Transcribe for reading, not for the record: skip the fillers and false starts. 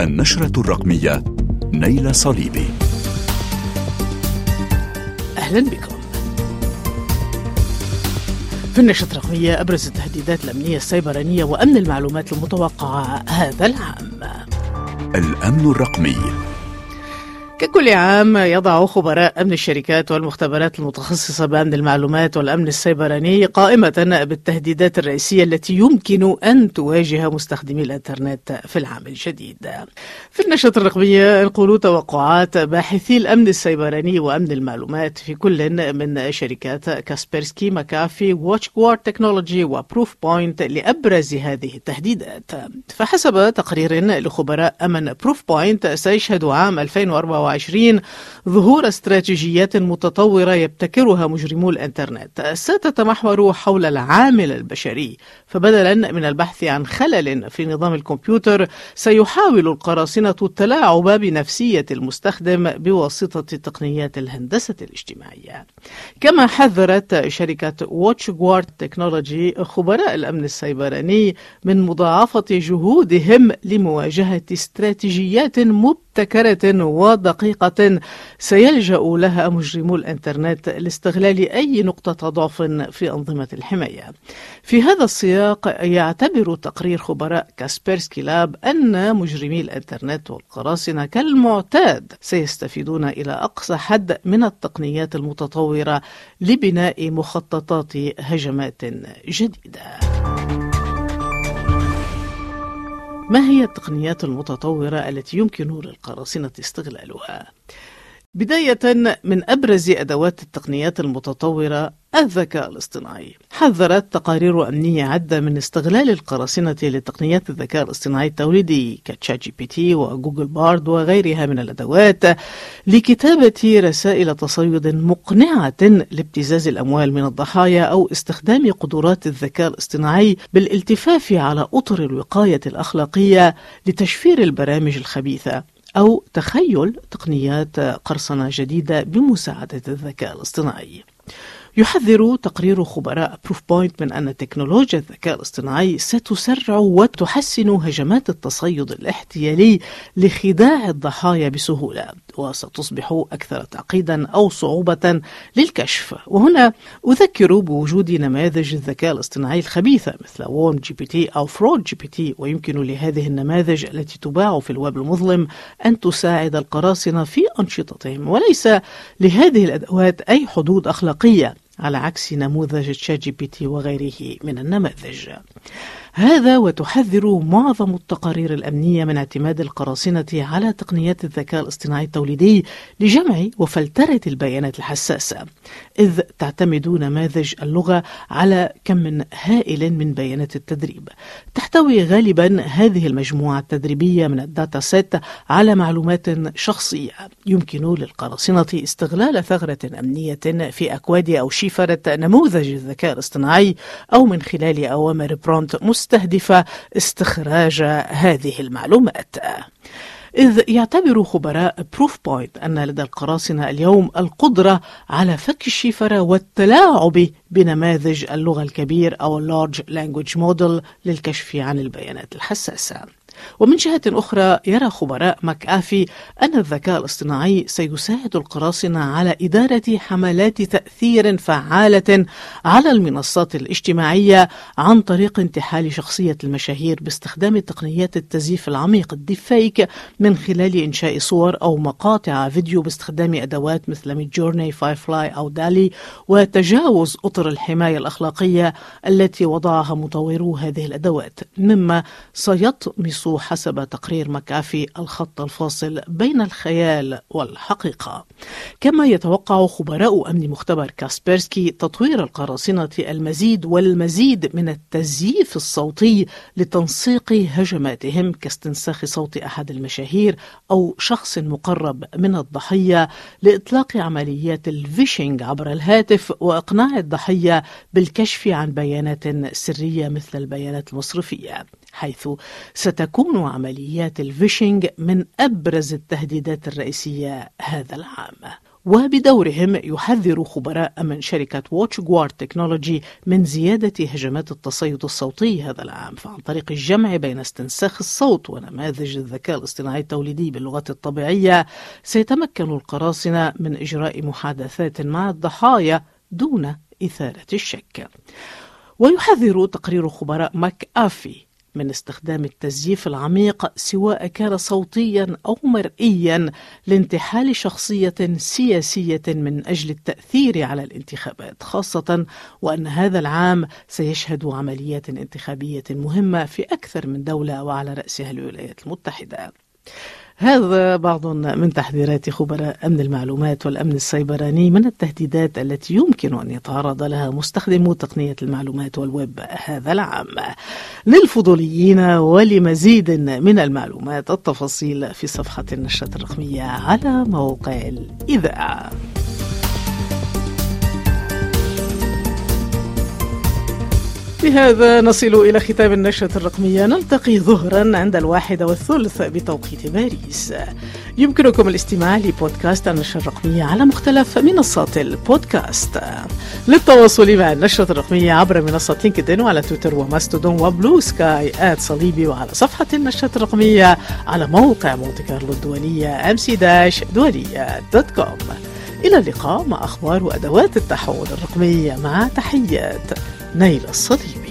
النشرة الرقمية نايلة الصليبي. أهلا بكم. في النشرة الرقمية أبرز التهديدات الأمنية السيبرانية وأمن المعلومات المتوقعة هذا العام. الأمن الرقمي ككل عام يضع خبراء أمن الشركات والمختبرات المتخصصة بأمن المعلومات والأمن السيبراني قائمة بالتهديدات الرئيسية التي يمكن أن تواجه مستخدمي الإنترنت في العام الجديد. في النشرة الرقمية نقول توقعات باحثي الأمن السيبراني وأمن المعلومات في كل من شركات كاسبرسكي، ماك آفي، WatchGuard Technologies وProofpoint لأبرز هذه التهديدات. فحسب تقرير لخبراء أمن Proofpoint سيشهد عام 2024 ظهور استراتيجيات متطورة يبتكرها مجرمو الإنترنت ستتمحور حول العامل البشري، فبدلا من البحث عن خلل في نظام الكمبيوتر سيحاول القراصنة التلاعب بنفسية المستخدم بواسطة تقنيات الهندسة الاجتماعية. كما حذرت شركة WatchGuard Technology خبراء الأمن السيبراني من مضاعفة جهودهم لمواجهة استراتيجيات مبتكرة ودقيقة سيلجأ لها مجرمو الإنترنت لاستغلال أي نقطة ضعف في أنظمة الحماية. في هذا السياق يعتبر تقرير خبراء كاسبرسكي لاب أن مجرمي الإنترنت والقراصنة كالمعتاد سيستفيدون إلى أقصى حد من التقنيات المتطورة لبناء مخططات هجمات جديدة. ما هي التقنيات المتطورة التي يمكن للقراصنة استغلالها؟ بداية من أبرز أدوات التقنيات المتطورة الذكاء الاصطناعي. حذرت تقارير أمنية عدة من استغلال القراصنة لتقنيات الذكاء الاصطناعي التوليدي كChatGPT وجوجل بارد وغيرها من الأدوات لكتابة رسائل تصيد مقنعة لابتزاز الأموال من الضحايا أو استخدام قدرات الذكاء الاصطناعي بالالتفاف على أطر الوقاية الأخلاقية لتشفير البرامج الخبيثة، أو تخيل تقنيات قرصنة جديدة بمساعدة الذكاء الاصطناعي. يحذر تقرير خبراء Proofpoint من أن تكنولوجيا الذكاء الاصطناعي ستسرع وتحسن هجمات التصيد الاحتيالي لخداع الضحايا بسهولة، وستصبح أكثر تعقيدا أو صعوبة للكشف. وهنا أذكر بوجود نماذج الذكاء الاصطناعي الخبيثة مثل ووم جي بي تي أو فرود جي بي تي، ويمكن لهذه النماذج التي تباع في الويب المظلم أن تساعد القراصنة في أنشطتهم، وليس لهذه الأدوات أي حدود أخلاقية على عكس نموذج تشات جي بي تي وغيره من النماذج. هذا وتحذر معظم التقارير الأمنية من اعتماد القراصنة على تقنيات الذكاء الاصطناعي التوليدي لجمع وفلترة البيانات الحساسة، إذ تعتمد نماذج اللغة على كم من هائل من بيانات التدريب. تحتوي غالبا هذه المجموعة التدريبية من الداتا سيت على معلومات شخصية. يمكن للقراصنة استغلال ثغرة أمنية في أكواد أو شفرة نموذج الذكاء الاصطناعي، أو من خلال أوامر برومبت مستهدفة استخراج هذه المعلومات. إذ يعتبر خبراء Proofpoint أن لدى القراصنة اليوم القدرة على فك الشفرة والتلاعب بنماذج اللغة الكبير أو Large Language Model للكشف عن البيانات الحساسة. ومن جهة أخرى يرى خبراء ماك آفي أن الذكاء الاصطناعي سيساعد القراصنة على إدارة حملات تأثير فعالة على المنصات الاجتماعية عن طريق انتحال شخصية المشاهير باستخدام تقنيات التزييف العميق الديفيك من خلال إنشاء صور أو مقاطع فيديو باستخدام أدوات مثل ميت جورني، فايف لاي أو دالي، وتجاوز أطر الحماية الأخلاقية التي وضعها مطورو هذه الأدوات، مما سيطمس حسب تقرير ماك آفي الخط الفاصل بين الخيال والحقيقة. كما يتوقع خبراء أمن مختبر كاسبرسكي تطوير القراصنة المزيد والمزيد من التزييف الصوتي لتنسيق هجماتهم، كاستنساخ صوت أحد المشاهير أو شخص مقرب من الضحية لإطلاق عمليات الفيشينج عبر الهاتف وإقناع الضحية بالكشف عن بيانات سرية مثل البيانات المصرفية، حيث ستكون عمليات الفيشينج من أبرز التهديدات الرئيسية هذا العام. وبدورهم يحذر خبراء من شركة WatchGuard Technologies من زيادة هجمات التصيد الصوتي هذا العام، فعن طريق الجمع بين استنساخ الصوت ونماذج الذكاء الاصطناعي التوليدي باللغات الطبيعية سيتمكن القراصنة من إجراء محادثات مع الضحايا دون إثارة الشك. ويحذر تقرير خبراء ماك آفي من استخدام التزييف العميق سواء كان صوتيا أو مرئيا لانتحال شخصية سياسية من أجل التأثير على الانتخابات، خاصة وأن هذا العام سيشهد عمليات انتخابية مهمة في أكثر من دولة وعلى رأسها الولايات المتحدة. هذا بعض من تحذيرات خبراء أمن المعلومات والأمن السيبراني من التهديدات التي يمكن أن يتعرض لها مستخدمو تقنية المعلومات والويب هذا العام. للفضوليين ولمزيد من المعلومات التفاصيل في صفحة النشرة الرقمية على موقع الإذاعة. بهذا نصل إلى ختام النشرة الرقمية، نلتقي ظهرا عند 1:30 بتوقيت باريس. يمكنكم الاستماع لبودكاست النشرة الرقمية على مختلف منصات البودكاست. للتواصل مع النشرة الرقمية عبر منصة لينكدين وعلى تويتر وماستودون وبلو سكاي @صليبي، وعلى صفحة النشرة الرقمية على موقع موضيكار الدولية mc-dualiya.com. إلى اللقاء مع أخبار وأدوات التحول الرقمي، مع تحيات نايلة الصليبي.